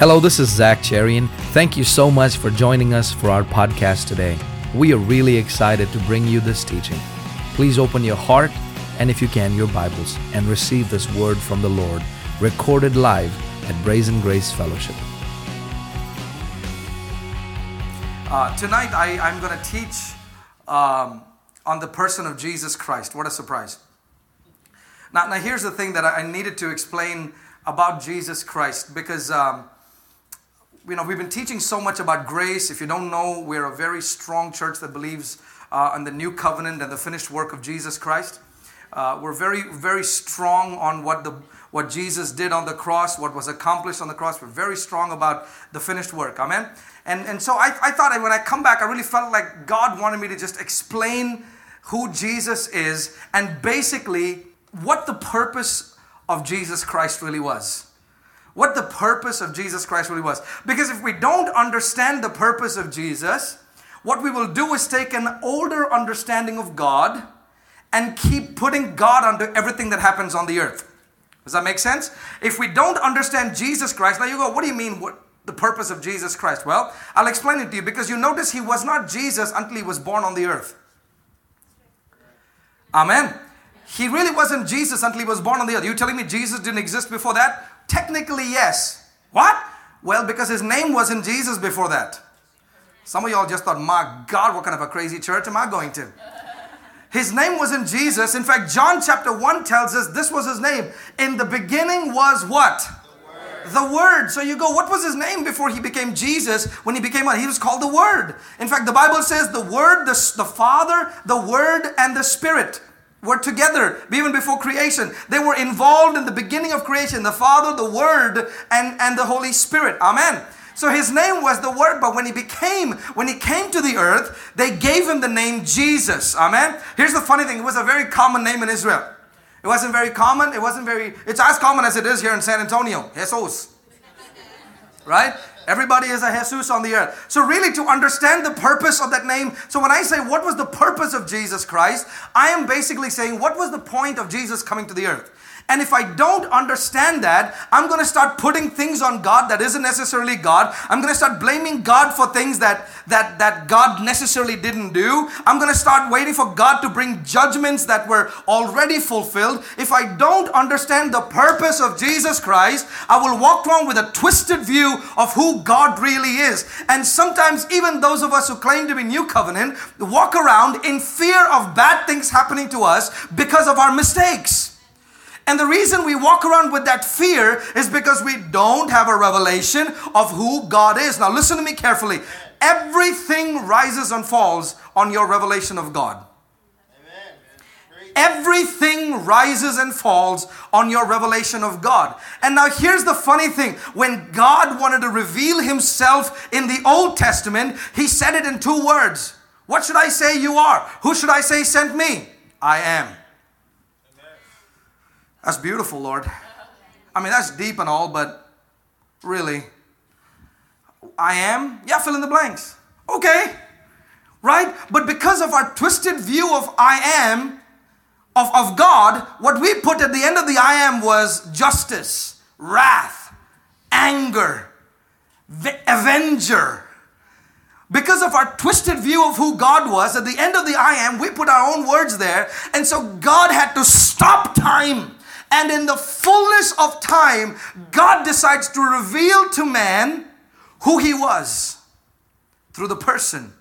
Hello, this is Zach Cherian. Thank you so much for joining us for our podcast today. We are really excited to bring you this teaching. Please open your heart and, if you can, your Bibles and receive this word from the Lord, recorded live at Brazen Grace Fellowship. Tonight I'm going to teach on the person of Jesus Christ. What a surprise. Now here's the thing that I needed to explain about Jesus Christ, because we've been teaching so much about grace. If you don't know, we're a very strong church that believes on the new covenant and the finished work of Jesus Christ. We're very, very strong on what Jesus did on the cross, what was accomplished on the cross. We're very strong about the finished work. Amen. And so I thought when I come back, I really felt like God wanted me to just explain who Jesus is and basically what the purpose of Jesus Christ really was. What the purpose of Jesus Christ really was. Because if we don't understand the purpose of Jesus, what we will do is take an older understanding of God and keep putting God under everything that happens on the earth. Does that make sense? If we don't understand Jesus Christ, now you go, what do you mean, what the purpose of Jesus Christ? Well, I'll explain it to you, because you notice he was not Jesus until he was born on the earth. Amen. He really wasn't Jesus until he was born on the earth. You're telling me Jesus didn't exist before that? Technically, yes. What? Well, because his name wasn't Jesus before that. Some of y'all just thought, my God, what kind of a crazy church am I going to? His name wasn't Jesus. In fact, John chapter 1 tells us this was his name. In the beginning was what? The Word. So you go, what was his name before he became Jesus? When he became one, he was called the Word. In fact, the Bible says the Word, the Father, the Word, and the Spirit were together even before creation. They were involved in the beginning of creation. The Father, the Word, and the Holy Spirit. Amen. So his name was the Word, but when he came to the earth, they gave him the name Jesus. Amen. Here's the funny thing. It was a very common name in Israel. It wasn't very common. It's as common as it is here in San Antonio. Jesus. Right? Everybody is a Jesus on the earth. So really, to understand the purpose of that name, so when I say what was the purpose of Jesus Christ, I am basically saying what was the point of Jesus coming to the earth? And if I don't understand that, I'm going to start putting things on God that isn't necessarily God. I'm going to start blaming God for things that God necessarily didn't do. I'm going to start waiting for God to bring judgments that were already fulfilled. If I don't understand the purpose of Jesus Christ, I will walk around with a twisted view of who God really is. And sometimes even those of us who claim to be new covenant walk around in fear of bad things happening to us because of our mistakes. And the reason we walk around with that fear is because we don't have a revelation of who God is. Now listen to me carefully. Everything rises and falls on your revelation of God. Everything rises and falls on your revelation of God. And now here's the funny thing. When God wanted to reveal himself in the Old Testament, he said it in two words. What should I say you are? Who should I say sent me? I am. That's beautiful, Lord. I mean, that's deep and all, but really, I am? Yeah, fill in the blanks. Okay, right? But because of our twisted view of I am, of God, what we put at the end of the I am was justice, wrath, anger, avenger. Because of our twisted view of who God was, at the end of the I am, we put our own words there. And so God had to stop time. And in the fullness of time, God decides to reveal to man who he was through the person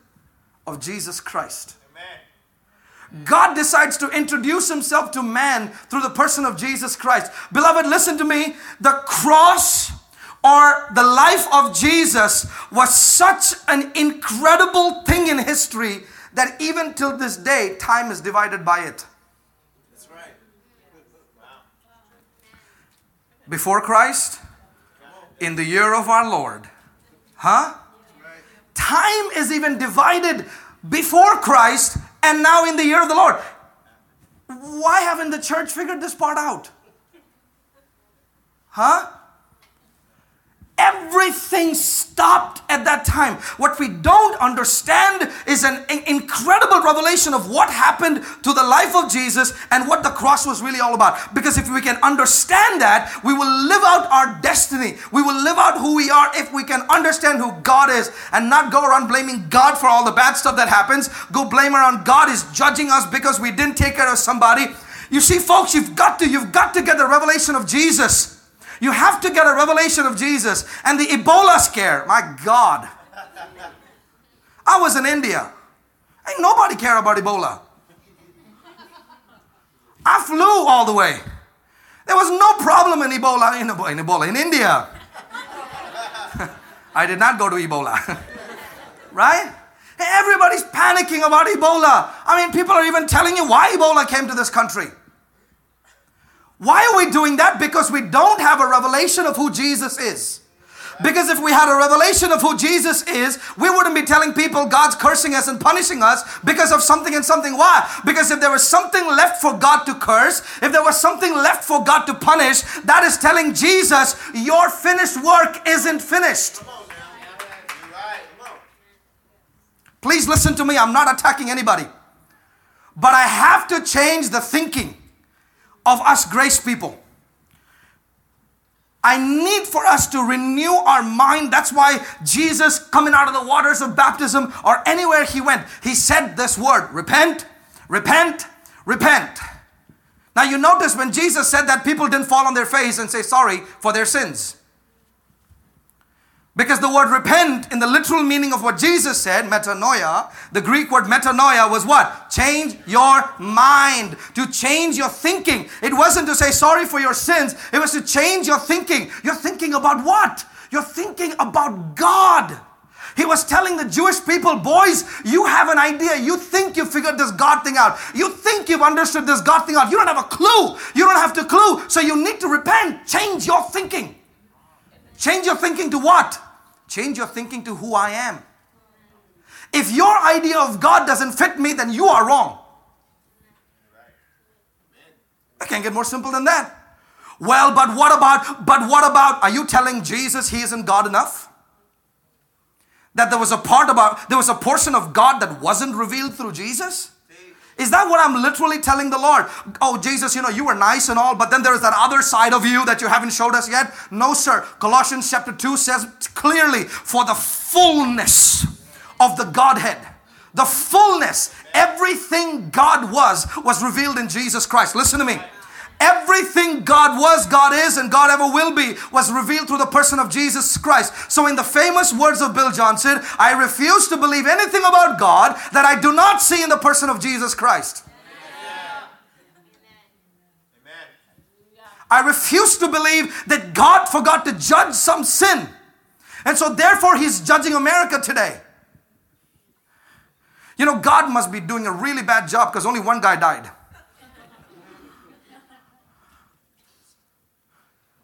of Jesus Christ. Amen. God decides to introduce himself to man through the person of Jesus Christ. Beloved, listen to me. The cross or the life of Jesus was such an incredible thing in history that even till this day, time is divided by it. Before Christ, in the year of our Lord. Time is even divided before Christ and now in the year of the Lord. Why haven't the church figured this part out? Everything stopped at that time. What we don't understand is an incredible revelation of what happened to the life of Jesus and what the cross was really all about. Because if we can understand that, we will live out our destiny. We will live out who we are if we can understand who God is and not go around blaming God for all the bad stuff that happens. Go blame around God is judging us because we didn't take care of somebody. You see, folks, you've got to get the revelation of Jesus. You have to get a revelation of Jesus. And the Ebola scare, my God. I was in India. Ain't nobody care about Ebola. I flew all the way. There was no problem in Ebola, in India. I did not go to Ebola. Right? Everybody's panicking about Ebola. I mean, people are even telling you why Ebola came to this country. Why are we doing that? Because we don't have a revelation of who Jesus is. Because if we had a revelation of who Jesus is, we wouldn't be telling people God's cursing us and punishing us because of something and something. Why? Because if there was something left for God to curse, if there was something left for God to punish, that is telling Jesus, your finished work isn't finished. Please listen to me. I'm not attacking anybody. But I have to change the thinking of us grace people. I need for us to renew our mind. That's why Jesus, coming out of the waters of baptism or anywhere he went, he said this word, repent, repent, repent. Now you notice when Jesus said that, people didn't fall on their face and say sorry for their sins. Because the word repent in the literal meaning of what Jesus said, metanoia, the Greek word metanoia was what? Change your mind, to change your thinking. It wasn't to say sorry for your sins. It was to change your thinking. You're thinking about what? You're thinking about God. He was telling the Jewish people, boys, you have an idea. You think you figured this God thing out. You think you've understood this God thing out. You don't have a clue. You don't have the clue. So you need to repent. Change your thinking. Change your thinking to what? Change your thinking to who I am. If your idea of God doesn't fit me, then you are wrong. I can't get more simple than that. Well, but what about, are you telling Jesus he isn't God enough? That there was a portion of God that wasn't revealed through Jesus? Is that what I'm literally telling the Lord? Oh, Jesus, you were nice and all, but then there is that other side of you that you haven't showed us yet. No, sir. Colossians chapter 2 says clearly, for the fullness of the Godhead, the fullness, everything God was revealed in Jesus Christ. Listen to me. Everything God was, God is, and God ever will be was revealed through the person of Jesus Christ. So in the famous words of Bill Johnson, I refuse to believe anything about God that I do not see in the person of Jesus Christ. Amen. I refuse to believe that God forgot to judge some sin. And so therefore he's judging America today. God must be doing a really bad job because only one guy died.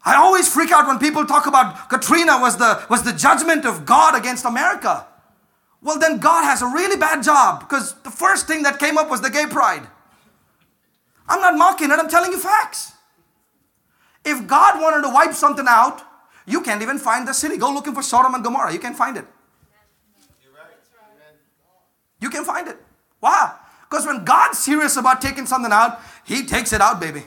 I always freak out when people talk about Katrina was the judgment of God against America. Well, then God has a really bad job because the first thing that came up was the gay pride. I'm not mocking it. I'm telling you facts. If God wanted to wipe something out, you can't even find the city. Go looking for Sodom and Gomorrah. You can't find it. You can't find it. Why? Because when God's serious about taking something out, he takes it out, baby.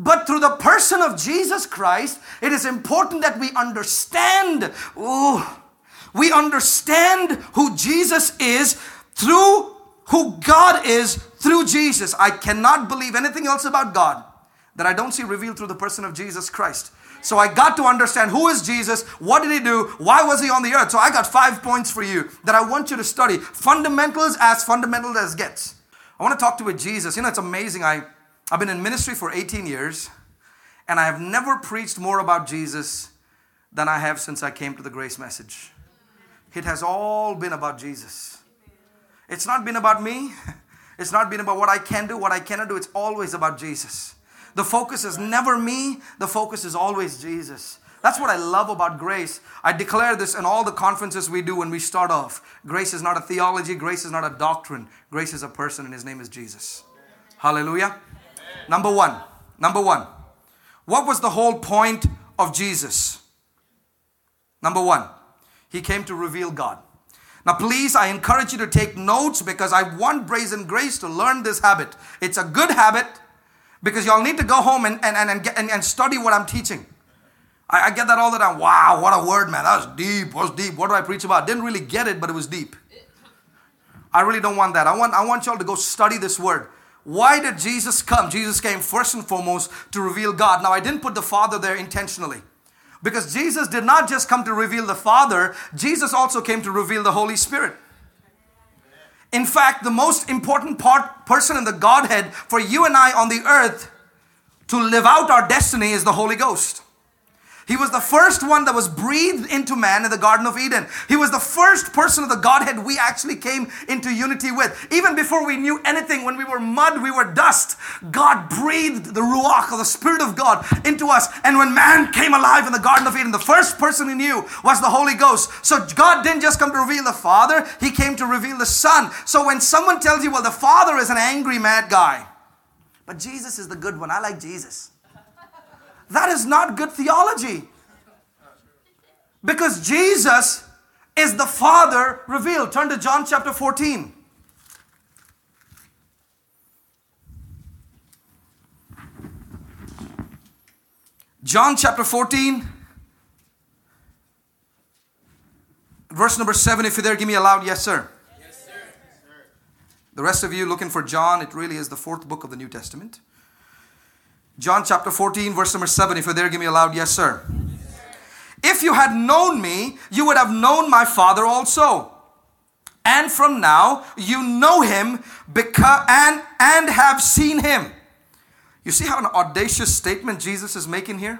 But through the person of Jesus Christ, it is important that we understand. We understand who Jesus is through who God is through Jesus. I cannot believe anything else about God that I don't see revealed through the person of Jesus Christ. So I got to understand, who is Jesus? What did he do? Why was he on the earth? So I got 5 points for you that I want you to study. Fundamentals, as fundamental as it gets. I want to talk to you with Jesus. It's amazing. I've been in ministry for 18 years, and I have never preached more about Jesus than I have since I came to the Grace Message. It has all been about Jesus. It's not been about me. It's not been about what I can do, what I cannot do. It's always about Jesus. The focus is never me. The focus is always Jesus. That's what I love about grace. I declare this in all the conferences we do when we start off. Grace is not a theology. Grace is not a doctrine. Grace is a person, and his name is Jesus. Hallelujah. Number one, what was the whole point of Jesus. Number one, he came to reveal God. Now, please, I encourage you to take notes because I want Brazen Grace to learn this habit. It's a good habit because y'all need to go home and study what I'm teaching. I get that all the time. Wow, what a word, man. That was deep. What's deep? What do I preach about? Didn't really get it, but it was deep. I really don't want that. I want y'all to go study this word. Why did Jesus come? Jesus came first and foremost to reveal God. Now, I didn't put the Father there intentionally, because Jesus did not just come to reveal the Father, Jesus also came to reveal the Holy Spirit. In fact, the most important person in the Godhead for you and I on the earth to live out our destiny is the Holy Ghost. He was the first one that was breathed into man in the Garden of Eden. He was the first person of the Godhead we actually came into unity with. Even before we knew anything, when we were mud, we were dust. God breathed the Ruach, or the Spirit of God, into us. And when man came alive in the Garden of Eden, the first person he knew was the Holy Ghost. So God didn't just come to reveal the Father, he came to reveal the Son. So when someone tells you, well, the Father is an angry, mad guy, but Jesus is the good one, I like Jesus, that is not good theology, because Jesus is the Father revealed. Turn to John chapter 14. John chapter 14, verse number 7. If you're there, give me a loud yes, sir. Yes, sir. The rest of you looking for John, it really is the fourth book of the New Testament. John chapter 14, verse number 7. If you're there, give me a loud yes, sir. Yes, sir. If you had known me, you would have known my Father also. And from now, you know him and have seen him. You see how an audacious statement Jesus is making here?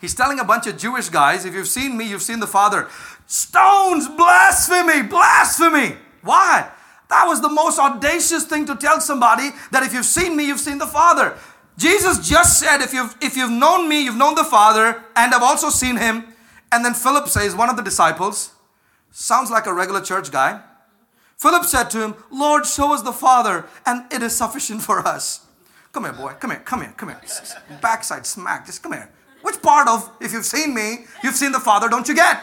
He's telling a bunch of Jewish guys, if you've seen me, you've seen the Father. Stones, blasphemy, blasphemy. Why? That was the most audacious thing to tell somebody, that if you've seen me, you've seen the Father. Jesus just said, if you've known me, you've known the Father, and I've also seen him. And then Philip says, one of the disciples, sounds like a regular church guy. Philip said to him, Lord, show us the Father, and it is sufficient for us. Come here, boy. Come here. Backside smack. Just come here. Which part of, if you've seen me, you've seen the Father, don't you get?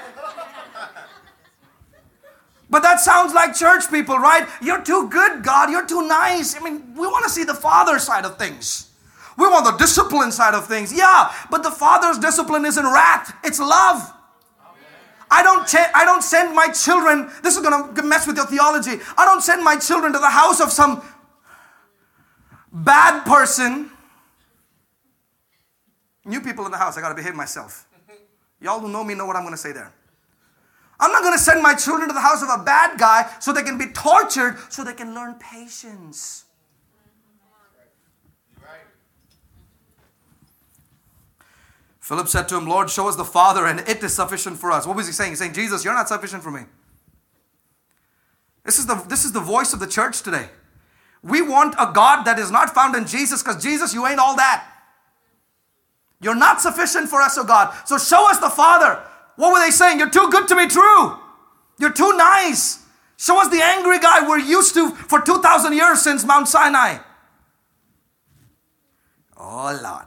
But that sounds like church people, right? You're too good, God. You're too nice. I mean, we want to see the Father side of things. We want the discipline side of things. Yeah, but the Father's discipline isn't wrath. It's love. I don't send my children. This is going to mess with your theology. I don't send my children to the house of some bad person. New people in the house. I got to behave myself. Y'all who know me know what I'm going to say there. I'm not going to send my children to the house of a bad guy so they can be tortured, so they can learn patience. Philip said to him, Lord, show us the Father, and it is sufficient for us. What was he saying? He's saying, Jesus, you're not sufficient for me. This is the voice of the church today. We want a God that is not found in Jesus, because Jesus, you ain't all that. You're not sufficient for us, oh God. So show us the Father. What were they saying? You're too good to be true. You're too nice. Show us the angry guy we're used to for 2,000 years since Mount Sinai. Oh, Lord.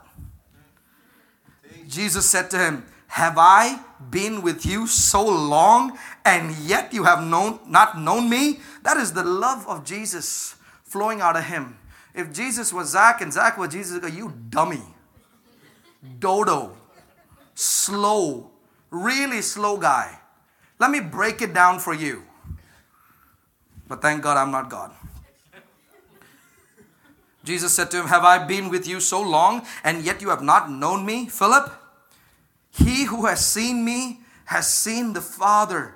Jesus said to him, have I been with you so long, and yet you have not known me? That is the love of Jesus flowing out of him. If Jesus was Zach and Zach was Jesus, you dummy, dodo, slow, really slow guy. Let me break it down for you. But thank God I'm not God. Jesus said to him, have I been with you so long, and yet you have not known me? Philip, he who has seen me has seen the Father.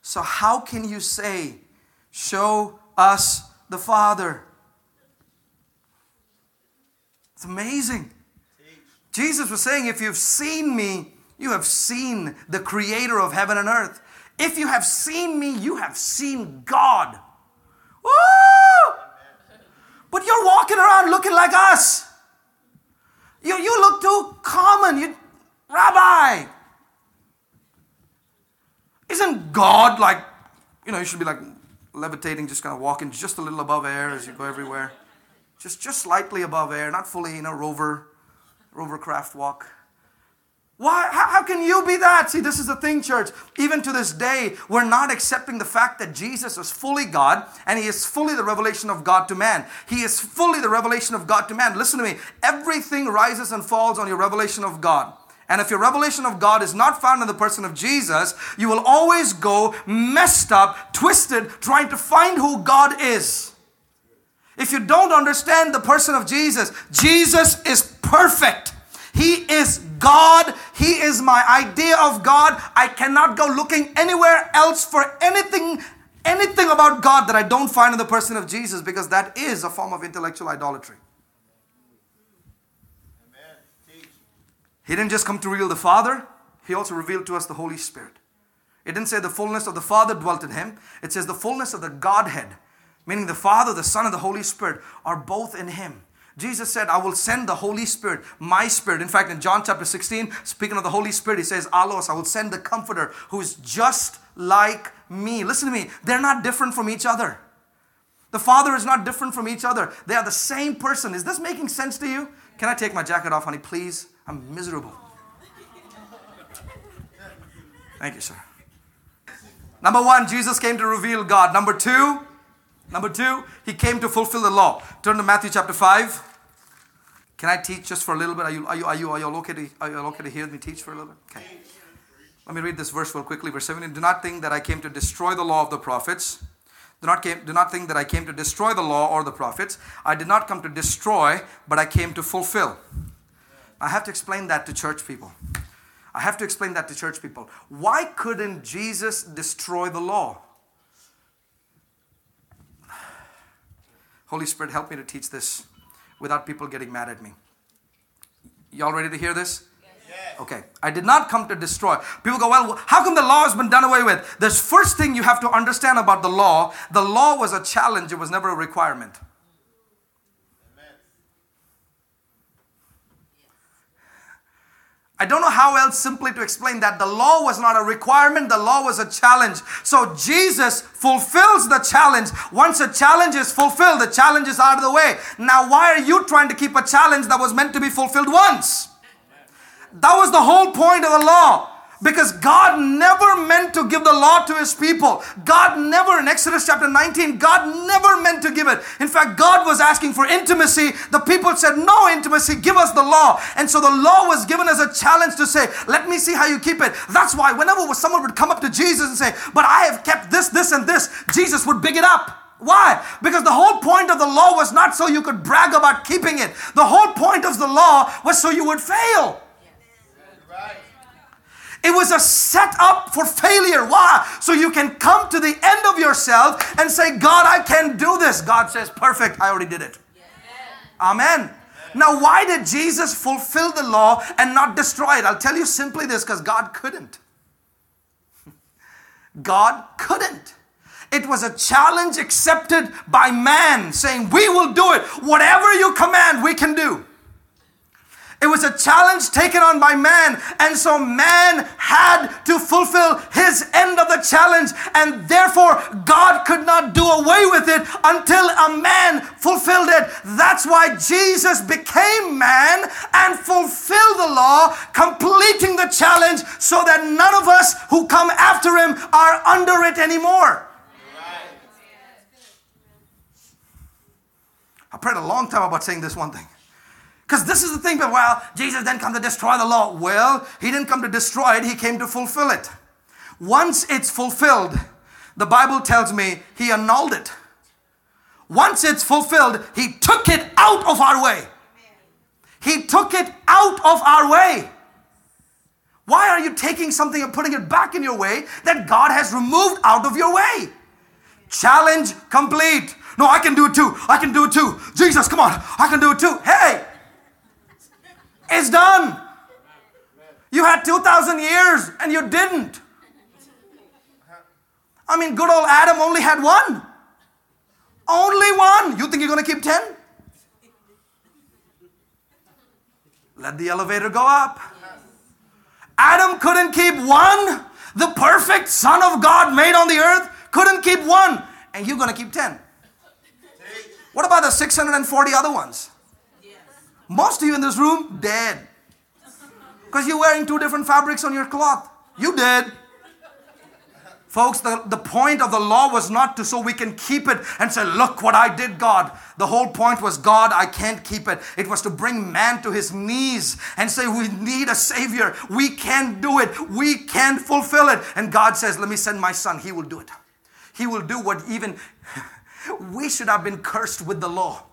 So how can you say, show us the Father? It's amazing. Jesus was saying, if you've seen me, you have seen the Creator of heaven and earth. If you have seen me, you have seen God. Woo! But you're walking around looking like us. You look too common. Rabbi. Isn't God like, you should be like levitating, just kind of walking just a little above air as you go everywhere. Just slightly above air, not fully, rover craft walk. Why? How can you be that? See, this is the thing, church. Even to this day, we're not accepting the fact that Jesus is fully God and he is fully the revelation of God to man. He is fully the revelation of God to man. Listen to me. Everything rises and falls on your revelation of God. And if your revelation of God is not found in the person of Jesus, you will always go messed up, twisted, trying to find who God is. If you don't understand the person of Jesus, Jesus is perfect. He is God. He is my idea of God. I cannot go looking anywhere else for anything about God that I don't find in the person of Jesus, because that is a form of intellectual idolatry. Amen. He didn't just come to reveal the Father. He also revealed to us the Holy Spirit. It didn't say the fullness of the Father dwelt in him. It says the fullness of the Godhead, meaning the Father, the Son, and the Holy Spirit are both in him. Jesus said, I will send the Holy Spirit, my Spirit. In fact, in John chapter 16, speaking of the Holy Spirit, he says, Alos, I will send the Comforter who is just like me. Listen to me. They're not different from each other. The Father is not different from each other. They are the same person. Is this making sense to you? Can I take my jacket off, honey, please? I'm miserable. Thank you, sir. Number one, Jesus came to reveal God. Number two, he came to fulfill the law. Turn to Matthew chapter 5. Can I teach just for a little bit? Are you okay to hear me teach for a little bit? Okay. Let me read this verse real quickly. Verse 17. Do not think that I came to destroy the law of the prophets. Do not think that I came to destroy the law or the prophets. I did not come to destroy, but I came to fulfill. I have to explain that to church people. Why couldn't Jesus destroy the law? Holy Spirit, help me to teach this without people getting mad at me. Y'all ready to hear this? Yes. Okay. I did not come to destroy. People go, well, how come the law has been done away with? The first thing you have to understand about the law was a challenge. It was never a requirement. Amen. I don't know how else simply to explain that. The law was not a requirement. The law was a challenge. So Jesus fulfills the challenge. Once a challenge is fulfilled, the challenge is out of the way. Now, why are you trying to keep a challenge that was meant to be fulfilled once? That was the whole point of the law. Because God never meant to give the law to his people. God never, in Exodus chapter 19, God never meant to give it. In fact, God was asking for intimacy. The people said, no intimacy, give us the law. And so the law was given as a challenge to say, let me see how you keep it. That's why whenever someone would come up to Jesus and say, but I have kept this, this, and this, Jesus would big it up. Why? Because the whole point of the law was not so you could brag about keeping it. The whole point of the law was so you would fail. Right. It was a set up for failure. Why? So you can come to the end of yourself and say, God, I can do this. God says, perfect, I already did it. Yeah. Amen. Now, why did Jesus fulfill the law and not destroy it? I'll tell you simply this, because God couldn't. God couldn't. It was a challenge accepted by man, saying, we will do it. Whatever you command, we can do. It was a challenge taken on by man, and so man had to fulfill his end of the challenge, and therefore God could not do away with it until a man fulfilled it. That's why Jesus became man and fulfilled the law, completing the challenge so that none of us who come after him are under it anymore. Right. I prayed a long time about saying this one thing. Because this is the thing, but well, Jesus didn't come to destroy the law. Well, he didn't come to destroy it. He came to fulfill it. Once it's fulfilled, the Bible tells me he annulled it. Once it's fulfilled, he took it out of our way. He took it out of our way. Why are you taking something and putting it back in your way that God has removed out of your way? Challenge complete. No, I can do it too. I can do it too. Jesus, come on. I can do it too. Hey. It's done. You had 2,000 years and you didn't. I mean, good old Adam only had one. Only one. You think you're going to keep 10? Let the elevator go up. Adam couldn't keep one. The perfect Son of God made on the earth couldn't keep one. And you're going to keep 10. What about the 640 other ones? Most of you in this room, dead. Because you're wearing two different fabrics on your cloth. You did. Folks, the point of the law was not to so we can keep it and say, look what I did, God. The whole point was, God, I can't keep it. It was to bring man to his knees and say, we need a Savior. We can't do it. We can't fulfill it. And God says, let me send my son. He will do it. He will do what even we should have been cursed with the law.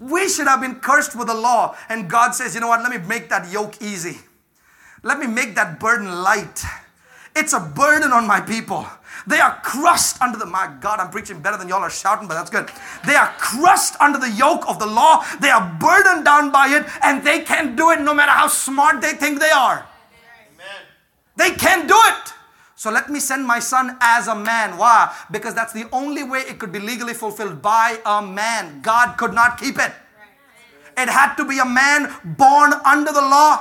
We should have been cursed with the law. And God says, you know what? Let me make that yoke easy. Let me make that burden light. It's a burden on my people. They are crushed under the, my God, I'm preaching better than y'all are shouting, but that's good. They are crushed under the yoke of the law. They are burdened down by it, and they can't do it no matter how smart they think they are. Amen. They can't do it. So let me send my son as a man. Why? Because that's the only way it could be legally fulfilled by a man. God could not keep it. It had to be a man born under the law.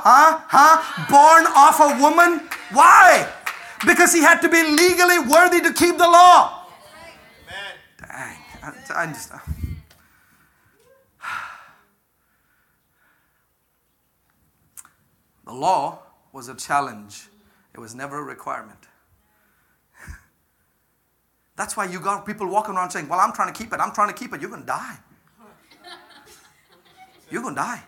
Born off a woman. Why? Because he had to be legally worthy to keep the law. Amen. Dang. I just... The law was a challenge. It was never a requirement. That's why you got people walking around saying, well, I'm trying to keep it. I'm trying to keep it. You're going to die. You're going to die.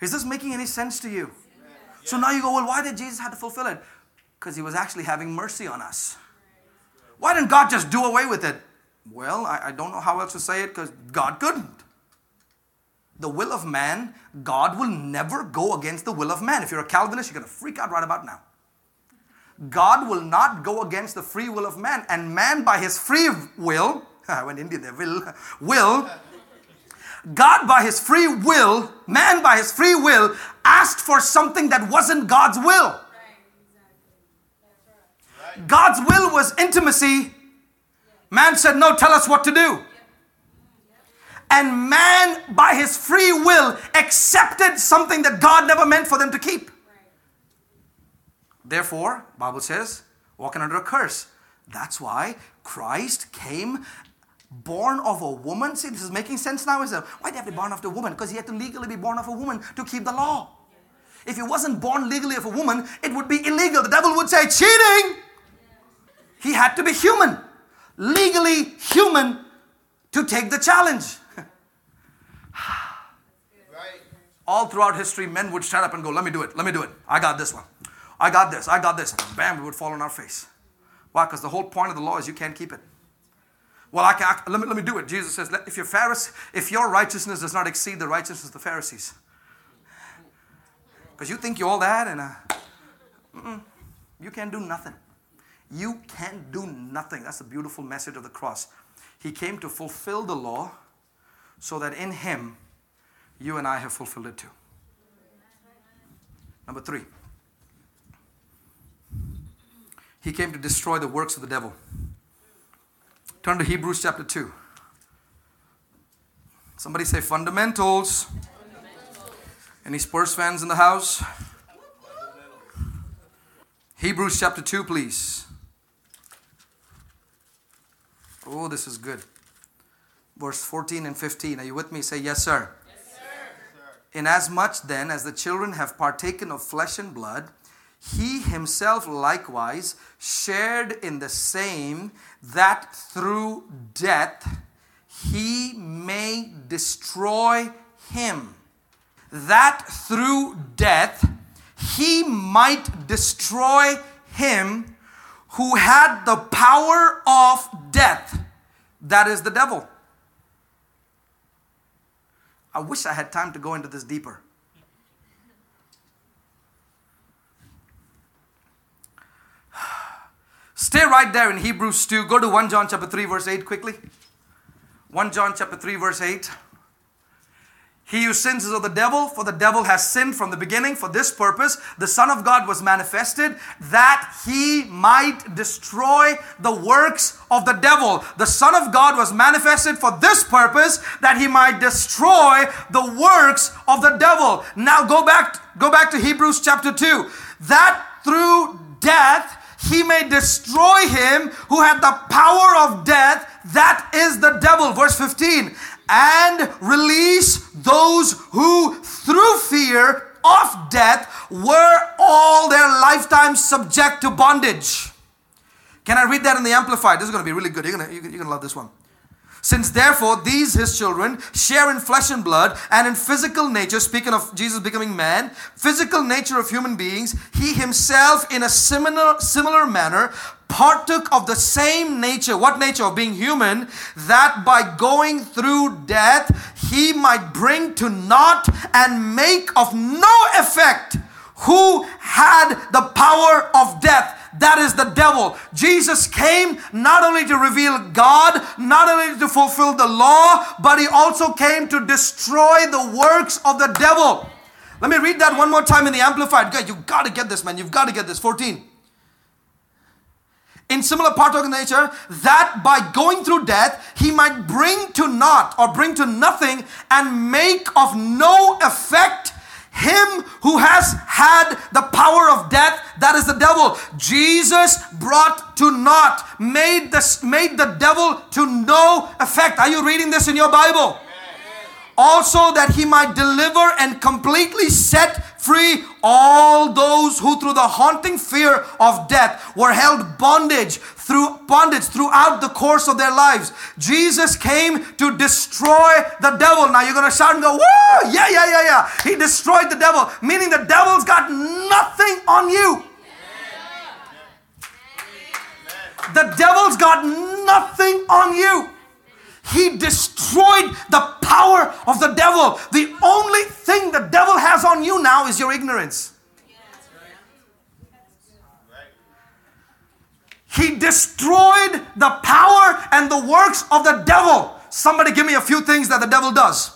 Is this making any sense to you? Yeah. So now you go, well, why did Jesus have to fulfill it? Because he was actually having mercy on us. Why didn't God just do away with it? Well, I don't know how else to say it, because God couldn't. The will of man, God will never go against the will of man. If you're a Calvinist, you're going to freak out right about now. God will not go against the free will of man. And man by his free will, I went Indian there, will, God by his free will, man by his free will, asked for something that wasn't God's will. God's will was intimacy. Man said, no, tell us what to do. And man, by his free will, accepted something that God never meant for them to keep. Therefore, Bible says, walking under a curse. That's why Christ came born of a woman. See, this is making sense now, isn't it? Why did he have to be born of a woman? Because he had to legally be born of a woman to keep the law. If he wasn't born legally of a woman, it would be illegal. The devil would say, cheating! He had to be human, legally human, to take the challenge. Right. All throughout history, men would stand up and go, let me do it. I got this one. I got this. Bam, it would fall on our face. Why? Because the whole point of the law is you can't keep it. Well, let me do it. Jesus says, if your righteousness does not exceed the righteousness of the Pharisees, because you think you're all that and you can't do nothing. You can't do nothing. That's the beautiful message of the cross. He came to fulfill the law so that in him, you and I have fulfilled it too. Number 3. He came to destroy the works of the devil. Turn to Hebrews chapter 2. Somebody say fundamentals. Any Spurs fans in the house? Hebrews chapter 2, please. Oh, this is good. Verse 14 and 15. Are you with me? Say, yes, sir. Yes, sir. Inasmuch then as the children have partaken of flesh and blood, he himself likewise shared in the same, that through death he may destroy him. That through death he might destroy him who had the power of death, that is the devil. I wish I had time to go into this deeper. Stay right there in Hebrews 2. Go to 1 John chapter 3 verse 8 quickly. 1 John chapter 3 verse 8. He who sins is of the devil, for the devil has sinned from the beginning. For this purpose, the Son of God was manifested, that he might destroy the works of the devil. The Son of God was manifested for this purpose, that he might destroy the works of the devil. Now go back to Hebrews chapter 2. That through death he may destroy him who had the power of death, that is the devil. Verse 15. And release those who through fear of death were all their lifetime subject to bondage. Can I read that in the Amplified? This is going to be really good. You're going to love this one. Since therefore these his children share in flesh and blood and in physical nature, speaking of Jesus becoming man, physical nature of human beings, he himself in a similar manner partook of the same nature. What nature? Of being human, that by going through death he might bring to naught and make of no effect who had the power of death. That is the devil. Jesus came not only to reveal God, not only to fulfill the law, but he also came to destroy the works of the devil. Let me read that one more time in the Amplified. God, you've got to get this, man. You've got to get this. 14. In similar partook of nature, that by going through death, he might bring to naught or bring to nothing and make of no effect him who has had the power of death, that is the devil. Jesus brought to naught, made the devil to no effect. Are you reading this in your Bible? Amen. Also that he might deliver and completely set free all those who through the haunting fear of death were held bondage throughout the course of their lives. Jesus came to destroy the devil. Now you're going to shout and go, woo, yeah. He destroyed the devil, meaning the devil's got nothing on you. Yeah. The devil's got nothing on you. He destroyed the power of the devil. The only thing the devil has on you now is your ignorance. He destroyed the power and the works of the devil. Somebody give me a few things that the devil does.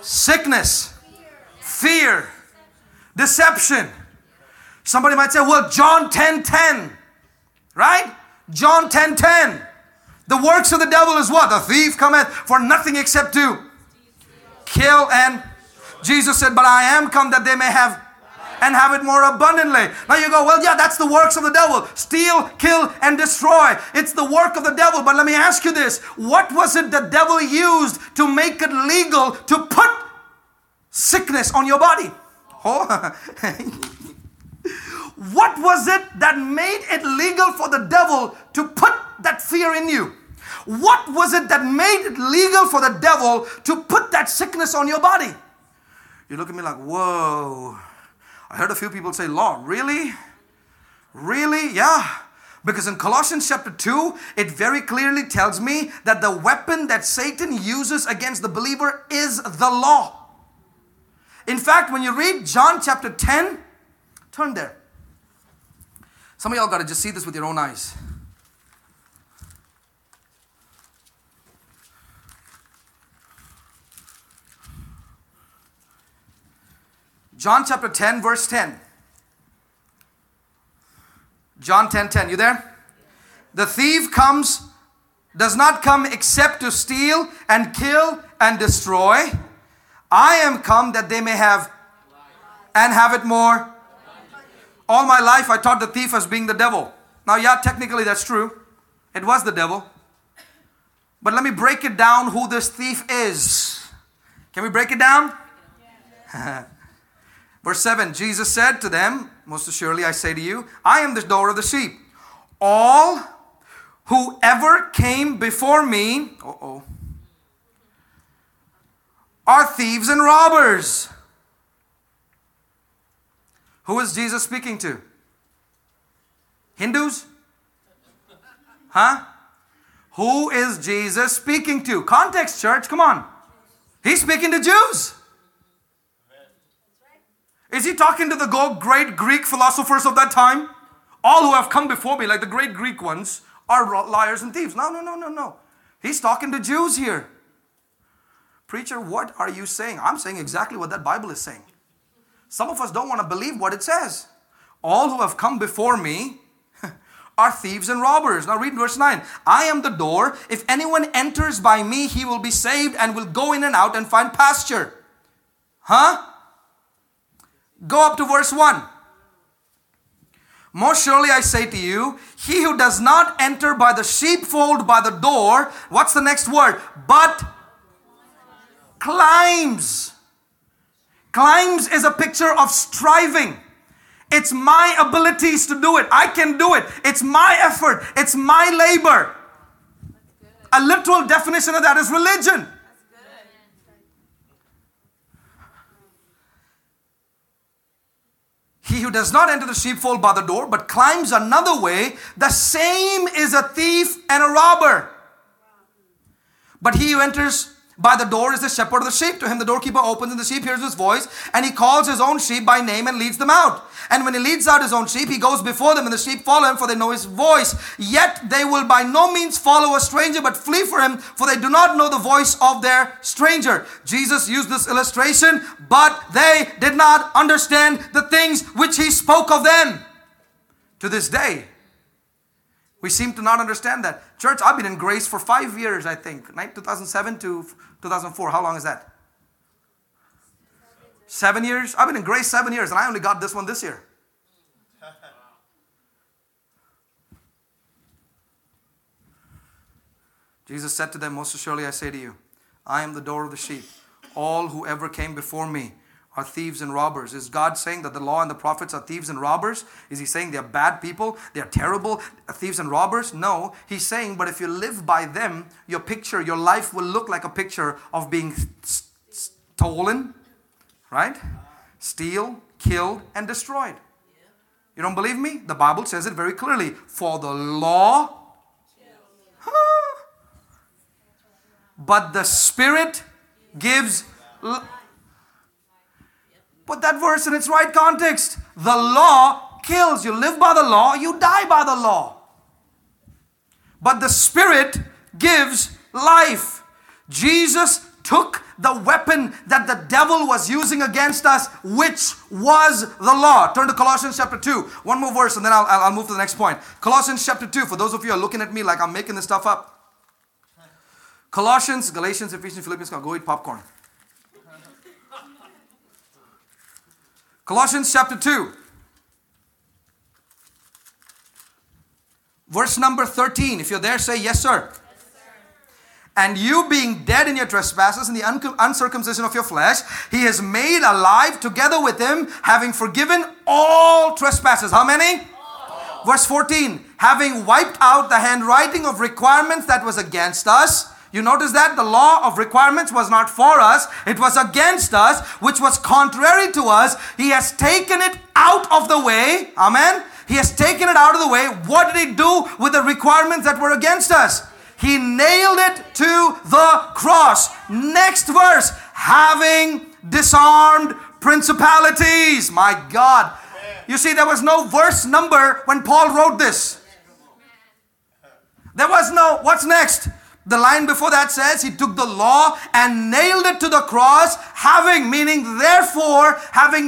Sickness, fear, deception. Somebody might say, well, John 10:10, right? John 10:10. The works of the devil is what? The thief cometh for nothing except to kill and... Jesus said, but I am come that they may have and have it more abundantly. Now you go, well, yeah, that's the works of the devil. Steal, kill, and destroy. It's the work of the devil. But let me ask you this. What was it the devil used to make it legal to put sickness on your body? Oh. What was it that made it legal for the devil to put that fear in you? What was it that made it legal for the devil to put that sickness on your body? You look at me like, whoa. I heard a few people say, Lord, really? Really? Yeah. Because in Colossians chapter 2, it very clearly tells me that the weapon that Satan uses against the believer is the law. In fact, when you read John chapter 10, turn there. Some of y'all got to just see this with your own eyes. John chapter 10, verse 10. John 10:10. You there? The thief does not come except to steal and kill and destroy. I am come that they may have and have it more. All my life I taught the thief as being the devil. Now, yeah, technically that's true. It was the devil. But let me break it down who this thief is. Can we break it down? Verse 7, Jesus said to them, most assuredly I say to you, I am the door of the sheep. All whoever came before me are thieves and robbers. Who is Jesus speaking to? Hindus? Huh? Who is Jesus speaking to? Context, church, come on. He's speaking to Jews. Is he talking to the great Greek philosophers of that time? All who have come before me, like the great Greek ones, are liars and thieves. No. He's talking to Jews here. Preacher, what are you saying? I'm saying exactly what that Bible is saying. Some of us don't want to believe what it says. All who have come before me are thieves and robbers. Now read verse 9. I am the door. If anyone enters by me, he will be saved and will go in and out and find pasture. Huh? Go up to verse 1. Most surely I say to you, he who does not enter by the sheepfold by the door, what's the next word? But climbs. Climbs is a picture of striving. It's my abilities to do it. I can do it. It's my effort. It's my labor. A literal definition of that is religion. He who does not enter the sheepfold by the door, but climbs another way, the same is a thief and a robber. But he who enters by the door is the shepherd of the sheep. To him the doorkeeper opens, and the sheep hears his voice, and he calls his own sheep by name and leads them out. And when he leads out his own sheep, he goes before them, and the sheep follow him, for they know his voice. Yet they will by no means follow a stranger, but flee for him, for they do not know the voice of their stranger. Jesus used this illustration, but they did not understand the things which he spoke of them. To this day, we seem to not understand that. Church, I've been in grace for 5 years, I think. 2007 to 2004. How long is that? 7 years? I've been in grace 7 years, and I only got this one this year. Jesus said to them, most surely I say to you, I am the door of the sheep. All who ever came before me are thieves and robbers. Is God saying that the law and the prophets are thieves and robbers? Is he saying they're bad people? They're terrible thieves and robbers? No. He's saying, but if you live by them, your life will look like a picture of being stolen, right? Steal, killed, and destroyed. You don't believe me? The Bible says it very clearly. For the law, but the Spirit gives life. Put that verse in its right context. The law kills. You live by the law, you die by the law. But the Spirit gives life. Jesus took the weapon that the devil was using against us, which was the law. Turn to Colossians chapter 2. One more verse and then I'll move to the next point. Colossians chapter 2. For those of you who are looking at me like I'm making this stuff up. Colossians, Galatians, Ephesians, Philippians. Go eat popcorn. Colossians chapter 2, verse number 13. If you're there, say, yes, sir. Yes, sir. And you being dead in your trespasses and the uncircumcision of your flesh, he has made alive together with him, having forgiven all trespasses. How many? All. Verse 14. Having wiped out the handwriting of requirements that was against us. You notice that the law of requirements was not for us. It was against us, which was contrary to us. He has taken it out of the way. Amen. He has taken it out of the way. What did he do with the requirements that were against us? He nailed it to the cross. Next verse. Having disarmed principalities. My God. You see, there was no verse number when Paul wrote this. There was no, what's next? The line before that says he took the law and nailed it to the cross, having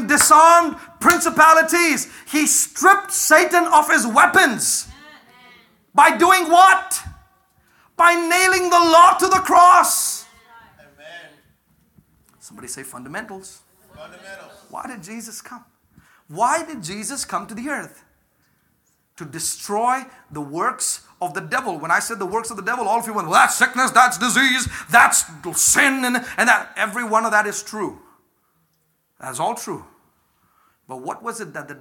disarmed principalities. He stripped Satan of his weapons. By doing what? By nailing the law to the cross. Amen. Somebody say fundamentals. Fundamentals. Why did Jesus come? Why did Jesus come to the earth? To destroy the works of the devil. When I said the works of the devil, all of you went, well, that's sickness, that's disease, that's sin, and that. Every one of that is true. That's all true. But what was it that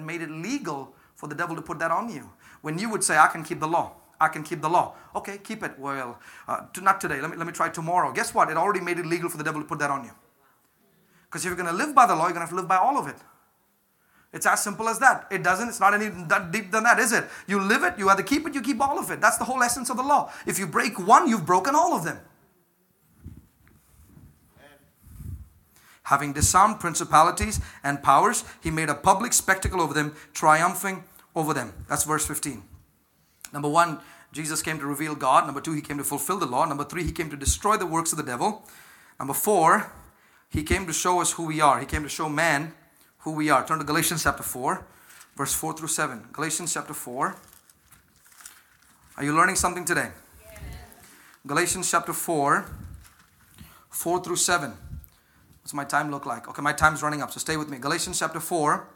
made it legal for the devil to put that on you? When you would say, I can keep the law. I can keep the law. Okay, keep it. Well, not today. Let me try tomorrow. Guess what? It already made it legal for the devil to put that on you. Because if you're going to live by the law, you're going to have to live by all of it. It's as simple as that. It's not any that deep than that, is it? You live it, you have to keep it, you keep all of it. That's the whole essence of the law. If you break one, you've broken all of them. Amen. Having disarmed principalities and powers, he made a public spectacle of them, triumphing over them. That's verse 15. Number one, Jesus came to reveal God. Number two, he came to fulfill the law. Number three, he came to destroy the works of the devil. Number four, he came to show us who we are. He came to show man who we are. Turn to Galatians chapter 4, verse 4 through 7. Galatians chapter 4. Are you learning something today? Yes. Galatians chapter 4, 4 through 7. What's my time look like? Okay, my time's running up, so stay with me. Galatians chapter 4,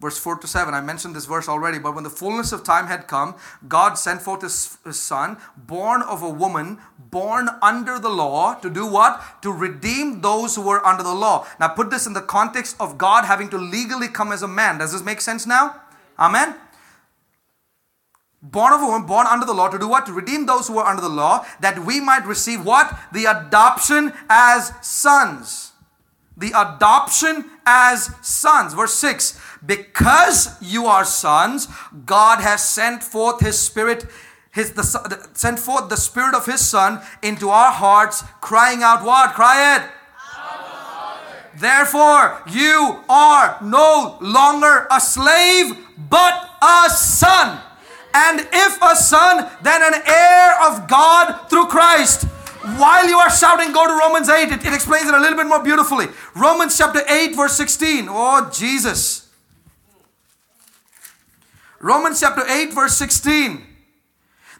verse 4 to 7. I mentioned this verse already, but when the fullness of time had come, God sent forth his son, born of a woman, born under the law, to do what? To redeem those who were under the law. Now put this in the context of God having to legally come as a man. Does this make sense now? Amen? Born of a woman, born under the law, to do what? To redeem those who were under the law, that we might receive what? The adoption as sons. The adoption as sons. Verse 6, because you are sons, God has sent forth his spirit, sent forth the spirit of his son into our hearts, crying out what? Cry it. Amen. Therefore, you are no longer a slave, but a son. And if a son, then an heir of God through Christ. While you are shouting, go to Romans 8. It explains it a little bit more beautifully. Romans chapter 8 verse 16. Oh, Jesus. Romans chapter 8 verse 16.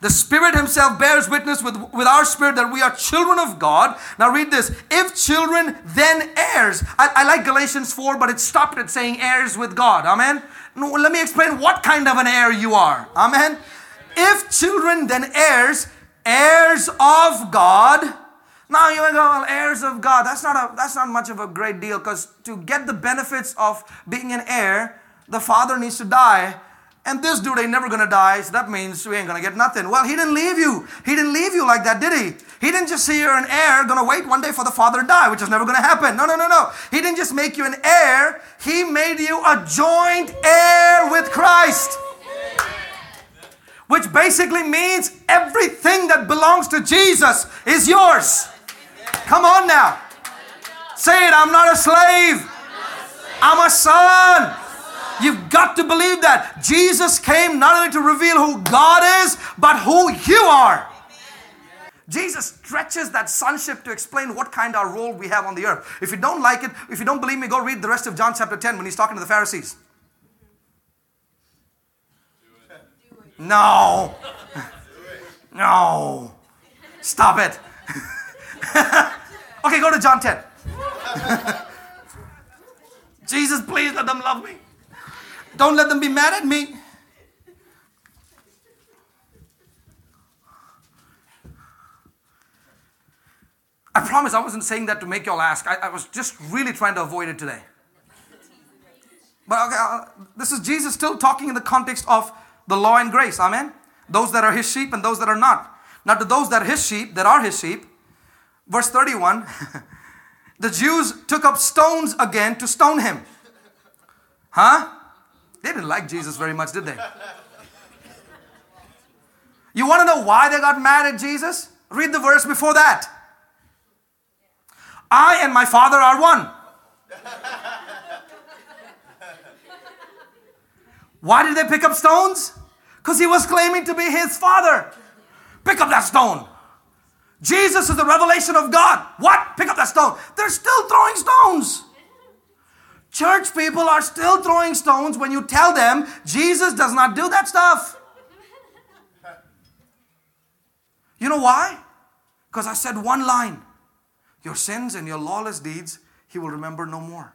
The Spirit himself bears witness with our spirit that we are children of God. Now read this. If children, then heirs. I like Galatians 4, but it stopped at saying heirs with God. Amen. No, let me explain what kind of an heir you are. Amen. If children, then heirs. Heirs of God. Now you go, well, heirs of God. That's not much of a great deal, because to get the benefits of being an heir, the father needs to die. And this dude ain't never going to die, so that means we ain't going to get nothing. Well, he didn't leave you. He didn't leave you like that, did he? He didn't just say you're an heir, going to wait one day for the father to die, which is never going to happen. No. He didn't just make you an heir. He made you a joint heir with Christ. Which basically means everything that belongs to Jesus is yours. Come on now. Say it, I'm not a slave. I'm a son. You've got to believe that. Jesus came not only to reveal who God is, but who you are. Jesus stretches that sonship to explain what kind of role we have on the earth. If you don't like it, if you don't believe me, go read the rest of John chapter 10 when he's talking to the Pharisees. No. Stop it. Okay, go to John 10. Jesus, please let them love me. Don't let them be mad at me. I promise I wasn't saying that to make y'all ask. I was just really trying to avoid it today. But okay, this is Jesus still talking in the context of the law and grace. Amen. Those that are his sheep and those that are not. Now to those that are his sheep, verse 31, the Jews took up stones again to stone him. They didn't like Jesus very much, did they? You want to know why they got mad at Jesus? Read the verse before that. I and my Father are one. Why did they pick up stones? Because he was claiming to be his father. Pick up that stone. Jesus is the revelation of God. What? Pick up that stone. They're still throwing stones. Church people are still throwing stones when you tell them Jesus does not do that stuff. You know why? Because I said one line. Your sins and your lawless deeds, he will remember no more.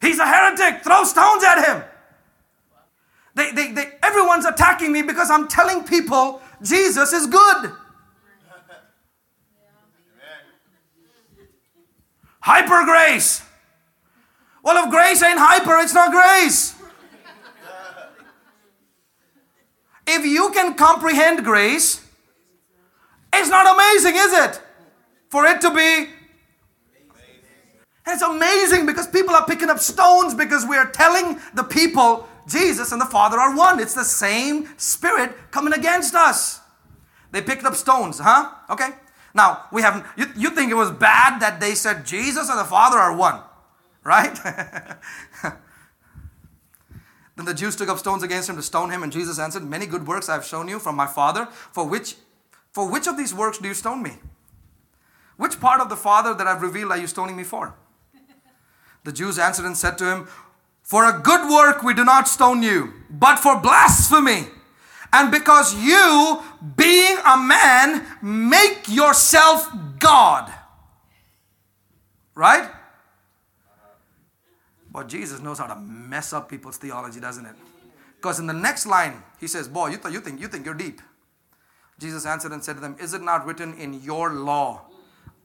He's a heretic. Throw stones at him. Everyone's attacking me because I'm telling people Jesus is good. Hyper grace. Well, if grace ain't hyper, it's not grace. If you can comprehend grace, it's not amazing, is it? For it to be. And it's amazing because people are picking up stones because we are telling the people Jesus and the Father are one. It's the same Spirit coming against us. They picked up stones, Okay. Now, we haven't. You think it was bad that they said Jesus and the Father are one, right? Then the Jews took up stones against him to stone him, and Jesus answered, many good works I have shown you from my Father. For which of these works do you stone me? Which part of the Father that I have revealed are you stoning me for? The Jews answered and said to him, for a good work we do not stone you, but for blasphemy. And because you, being a man, make yourself God. Right? But Jesus knows how to mess up people's theology, doesn't it? Because in the next line, he says, boy, you think you're deep. Jesus answered and said to them, is it not written in your law,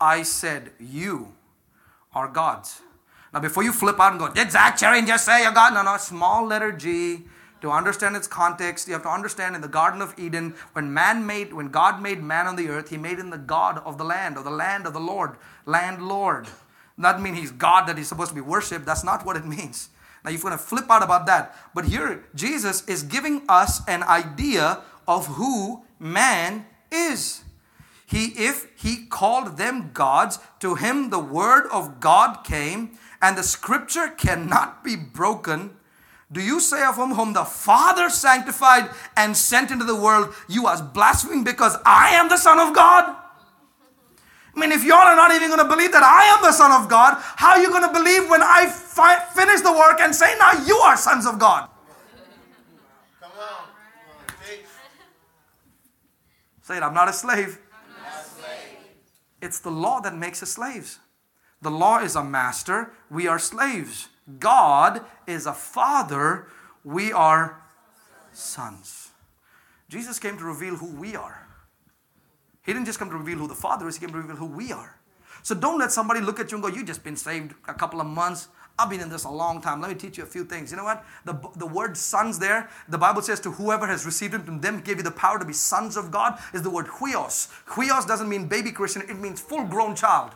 I said you are gods? Now before you flip out and go, did Zach Cherian just say you're God? No, small letter G. To understand its context, you have to understand in the Garden of Eden, when God made man on the earth, he made him the God of the land, or the land of the Lord, landlord. That means he's God, that he's supposed to be worshipped. That's not what it means. Now you're going to flip out about that. But here, Jesus is giving us an idea of who man is. If he called them gods, to him the word of God came, and the scripture cannot be broken. Do you say of him whom the Father sanctified and sent into the world, you are blaspheming because I am the Son of God? I mean, if y'all are not even going to believe that I am the Son of God, how are you going to believe when I finish the work and say, now you are sons of God? Come on. Say it, I'm not a slave. It's the law that makes us slaves. The law is a master. We are slaves. God is a father. We are sons. Jesus came to reveal who we are. He didn't just come to reveal who the Father is. He came to reveal who we are. So don't let somebody look at you and go, you've just been saved a couple of months. I've been in this a long time. Let me teach you a few things. You know what? The word sons there, the Bible says to whoever has received him, to them gave you the power to be sons of God, is the word huios. Huios doesn't mean baby Christian. It means full-grown child.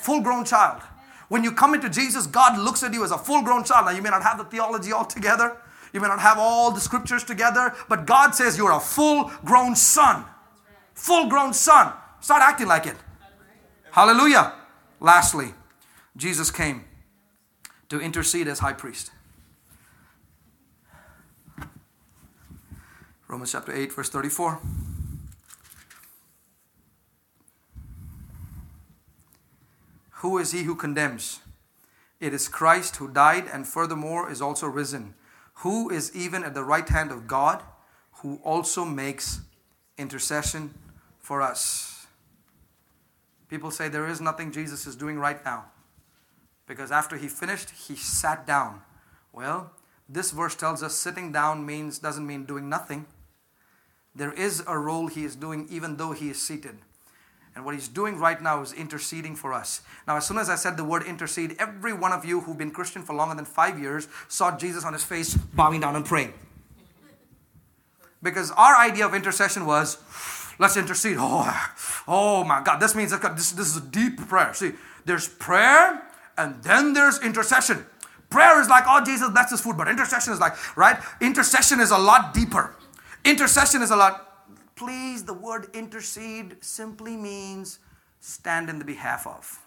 Full-grown child. When you come into Jesus, God looks at you as a full-grown child. Now, you may not have the theology all together. You may not have all the scriptures together. But God says you're a full-grown son. Full-grown son. Start acting like it. Hallelujah. Lastly, Jesus came to intercede as high priest. Romans chapter 8, verse 34. Who is he who condemns? It is Christ who died and furthermore is also risen, who is even at the right hand of God, who also makes intercession for us. People say there is nothing Jesus is doing right now, because after he finished, he sat down. Well, this verse tells us sitting down doesn't mean doing nothing. There is a role he is doing even though he is seated. And what he's doing right now is interceding for us. Now, as soon as I said the word intercede, every one of you who've been Christian for longer than 5 years saw Jesus on his face bowing down and praying. Because our idea of intercession was, let's intercede. Oh my God. This means this is a deep prayer. See, there's prayer and then there's intercession. Prayer is like, oh, Jesus, that's his food. But intercession is like, right? Intercession is a lot deeper. Intercession is a lot. Please, the word intercede simply means stand in the behalf of.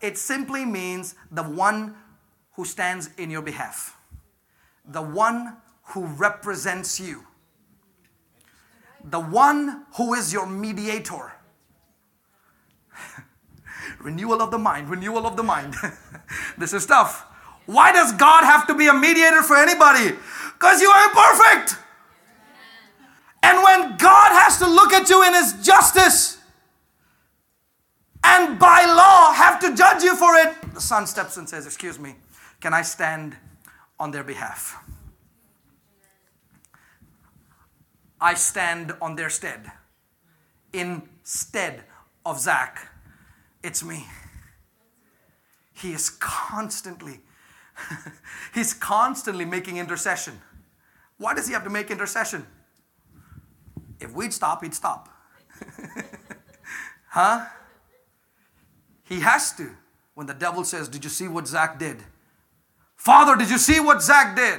It simply means the one who stands in your behalf. The one who represents you. The one who is your mediator. Renewal of the mind. This is tough. Why does God have to be a mediator for anybody? Because you are imperfect. And when God has to look at you in his justice and by law have to judge you for it, the son steps and says, excuse me, can I stand on their behalf? I stand on their stead. Instead of Zach, it's me. He is constantly He's constantly making intercession. Why does he have to make intercession? If we'd stop, he'd stop. Huh? He has to. When the devil says, did you see what Zach did? Father, did you see what Zach did?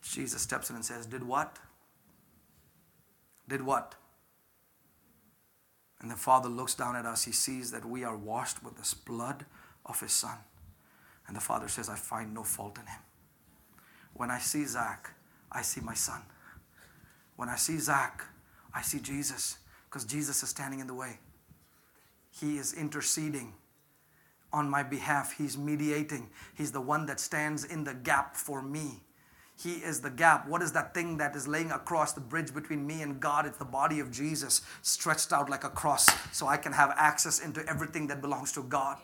Jesus steps in and says, did what? Did what? And the Father looks down at us. He sees that we are washed with this blood of his son. And the Father says, I find no fault in him. When I see Zach, I see my son. When I see Zach, I see Jesus, because Jesus is standing in the way. He is interceding on my behalf. He's mediating. He's the one that stands in the gap for me. He is the gap. What is that thing that is laying across the bridge between me and God? It's the body of Jesus stretched out like a cross, so I can have access into everything that belongs to God.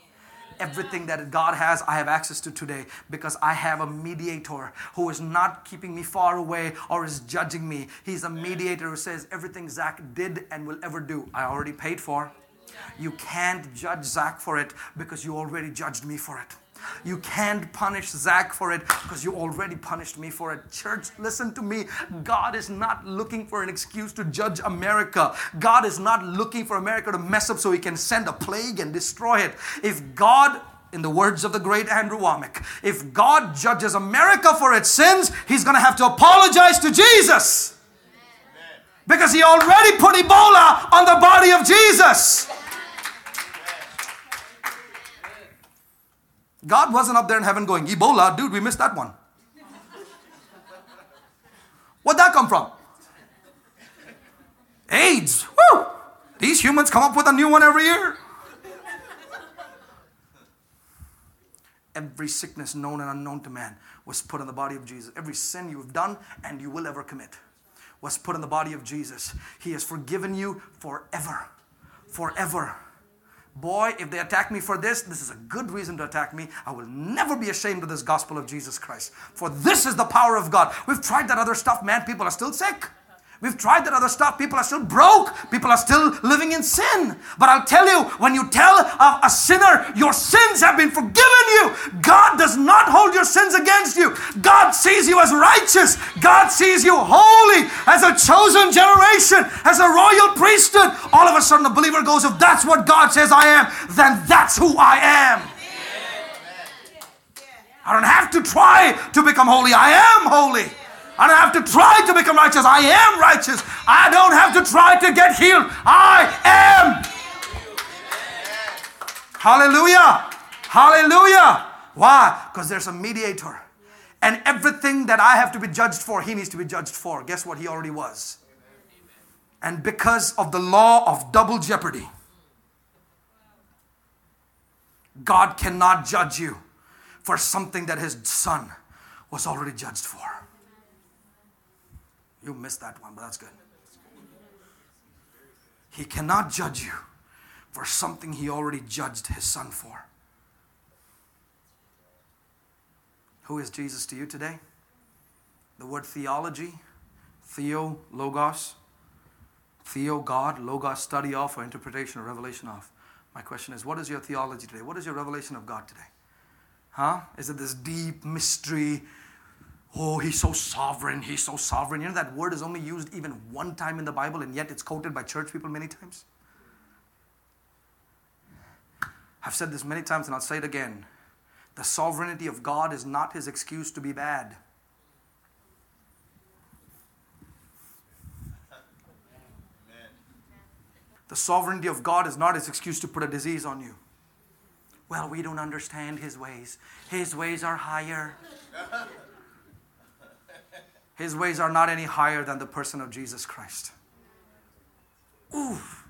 Everything that God has, I have access to today, because I have a mediator who is not keeping me far away or is judging me. He's a mediator who says, everything Zach did and will ever do, I already paid for. You can't judge Zach for it because you already judged me for it. You can't punish Zach for it because you already punished me for it. Church, listen to me. God is not looking for an excuse to judge America. God is not looking for America to mess up so he can send a plague and destroy it. If God, in the words of the great Andrew Womack, if God judges America for its sins, he's going to have to apologize to Jesus. Amen. Because he already put Ebola on the body of Jesus. God wasn't up there in heaven going, Ebola, dude, we missed that one. Where'd that come from? AIDS. Woo! These humans come up with a new one every year. Every sickness known and unknown to man was put on the body of Jesus. Every sin you've done and you will ever commit was put on the body of Jesus. He has forgiven you forever. Forever. Boy, if they attack me for this, this is a good reason to attack me. I will never be ashamed of this gospel of Jesus Christ. For this is the power of God. We've tried that other stuff, man. People are still sick. We've tried that other stuff. People are still broke. People are still living in sin. But I'll tell you, when you tell a sinner, your sins have been forgiven you. God does not hold your sins against you. God sees you as righteous. God sees you holy, as a chosen generation, as a royal priesthood. All of a sudden, the believer goes, if that's what God says I am, then that's who I am. I don't have to try to become holy. I am holy. I don't have to try to become righteous. I am righteous. I don't have to try to get healed. I am. Hallelujah. Hallelujah. Why? Because there's a mediator. And everything that I have to be judged for, he needs to be judged for. Guess what? He already was. And because of the law of double jeopardy, God cannot judge you for something that his son was already judged for. You missed that one, but that's good. He cannot judge you for something he already judged his son for. Who is Jesus to you today? The word theology, theo, logos, theo, God, logos, study of, or interpretation or revelation of. My question is, what is your theology today? What is your revelation of God today? Is it this deep mystery? Oh, he's so sovereign. He's so sovereign. You know that word is only used even one time in the Bible, and yet it's quoted by church people many times. I've said this many times, and I'll say it again. The sovereignty of God is not his excuse to be bad. The sovereignty of God is not his excuse to put a disease on you. Well, we don't understand his ways. His ways are higher. His ways are not any higher than the person of Jesus Christ. Oof.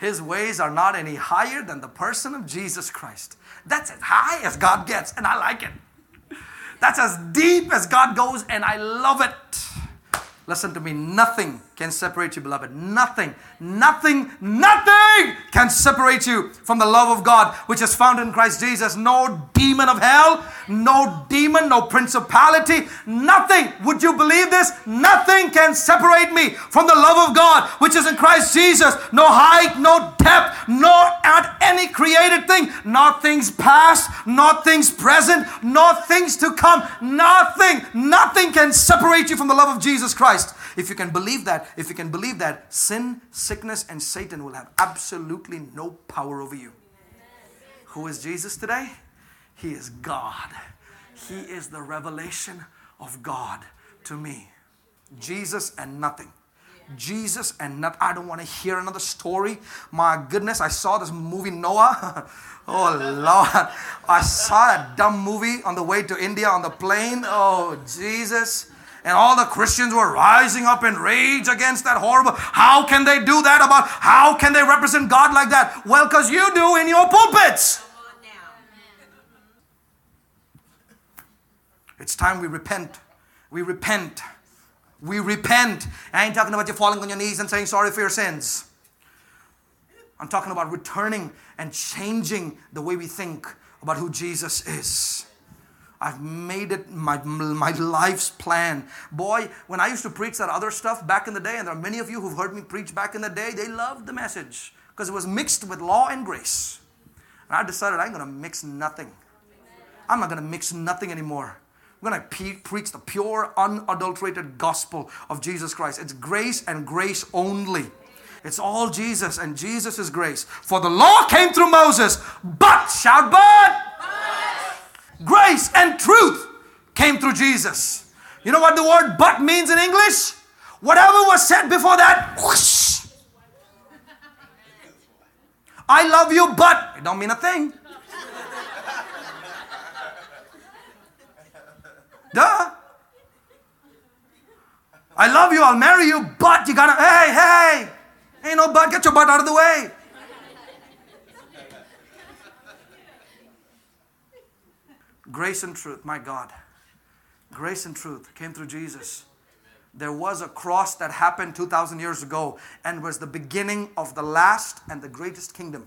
His ways are not any higher than the person of Jesus Christ. That's as high as God gets, and I like it. That's as deep as God goes, and I love it. Listen to me. Nothing can separate you, beloved. Nothing, nothing, nothing can separate you from the love of God, which is found in Christ Jesus. No demon of hell, no demon, no principality, nothing. Would you believe this? Nothing can separate me from the love of God, which is in Christ Jesus. No height, no depth, nor at any created thing, not things past, not things present, not things to come. Nothing, nothing can separate you from the love of Jesus Christ. If you can believe that, if you can believe that, sin, sickness, and Satan will have absolutely no power over you. Who is Jesus today? He is God. He is the revelation of God to me. Jesus and nothing. Jesus and nothing. I don't want to hear another story. My goodness, I saw this movie, Noah. Oh, Lord. I saw that dumb movie on the way to India on the plane. Oh, Jesus. And all the Christians were rising up in rage against that horrible. How can they do that? About how can they represent God like that? Well, because you do in your pulpits. It's time we repent. We repent. We repent. I ain't talking about you falling on your knees and saying sorry for your sins. I'm talking about returning and changing the way we think about who Jesus is. I've made it my life's plan. Boy, when I used to preach that other stuff back in the day, and there are many of you who've heard me preach back in the day, they loved the message because it was mixed with law and grace. And I decided I'm going to mix nothing. I'm not going to mix nothing anymore. I'm going to preach the pure, unadulterated gospel of Jesus Christ. It's grace and grace only. It's all Jesus, and Jesus is grace. For the law came through Moses, but, shout but, grace and truth came through Jesus. You know what the word but means in English? Whatever was said before that, whoosh. I love you, but it don't mean a thing. Duh. I love you, I'll marry you, but you gotta, hey, ain't no but, get your butt out of the way. Grace and truth, my God. Grace and truth came through Jesus. There was a cross that happened 2,000 years ago and was the beginning of the last and the greatest kingdom.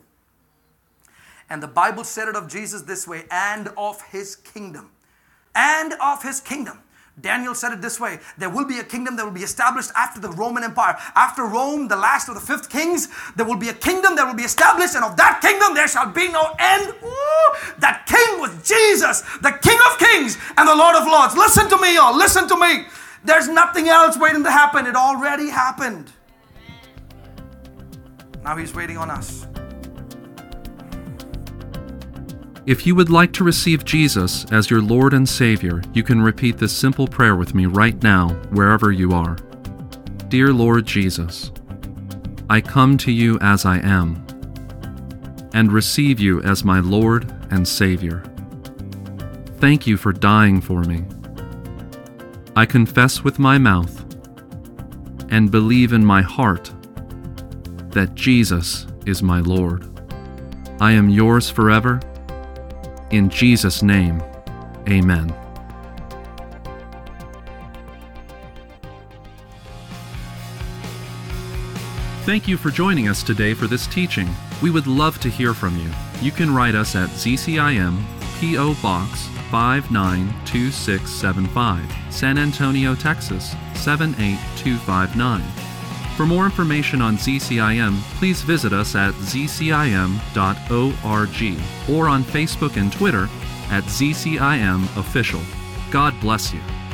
And the Bible said it of Jesus this way, and of his kingdom. And of his kingdom. Daniel said it this way, there will be a kingdom that will be established after the Roman Empire. After Rome, the last of the 5 kings, there will be a kingdom that will be established, and of that kingdom there shall be no end. Ooh, that king was Jesus, the King of Kings and the Lord of Lords. Listen to me, y'all. Listen to me. There's nothing else waiting to happen. It already happened. Now he's waiting on us. If you would like to receive Jesus as your Lord and Savior, you can repeat this simple prayer with me right now, wherever you are. Dear Lord Jesus, I come to you as I am and receive you as my Lord and Savior. Thank you for dying for me. I confess with my mouth and believe in my heart that Jesus is my Lord. I am yours forever. In Jesus' name, amen. Thank you for joining us today for this teaching. We would love to hear from you. You can write us at ZCIM, P.O. Box 592675, San Antonio, Texas 78259. For more information on ZCIM, please visit us at zcim.org or on Facebook and Twitter at ZCIM Official. God bless you.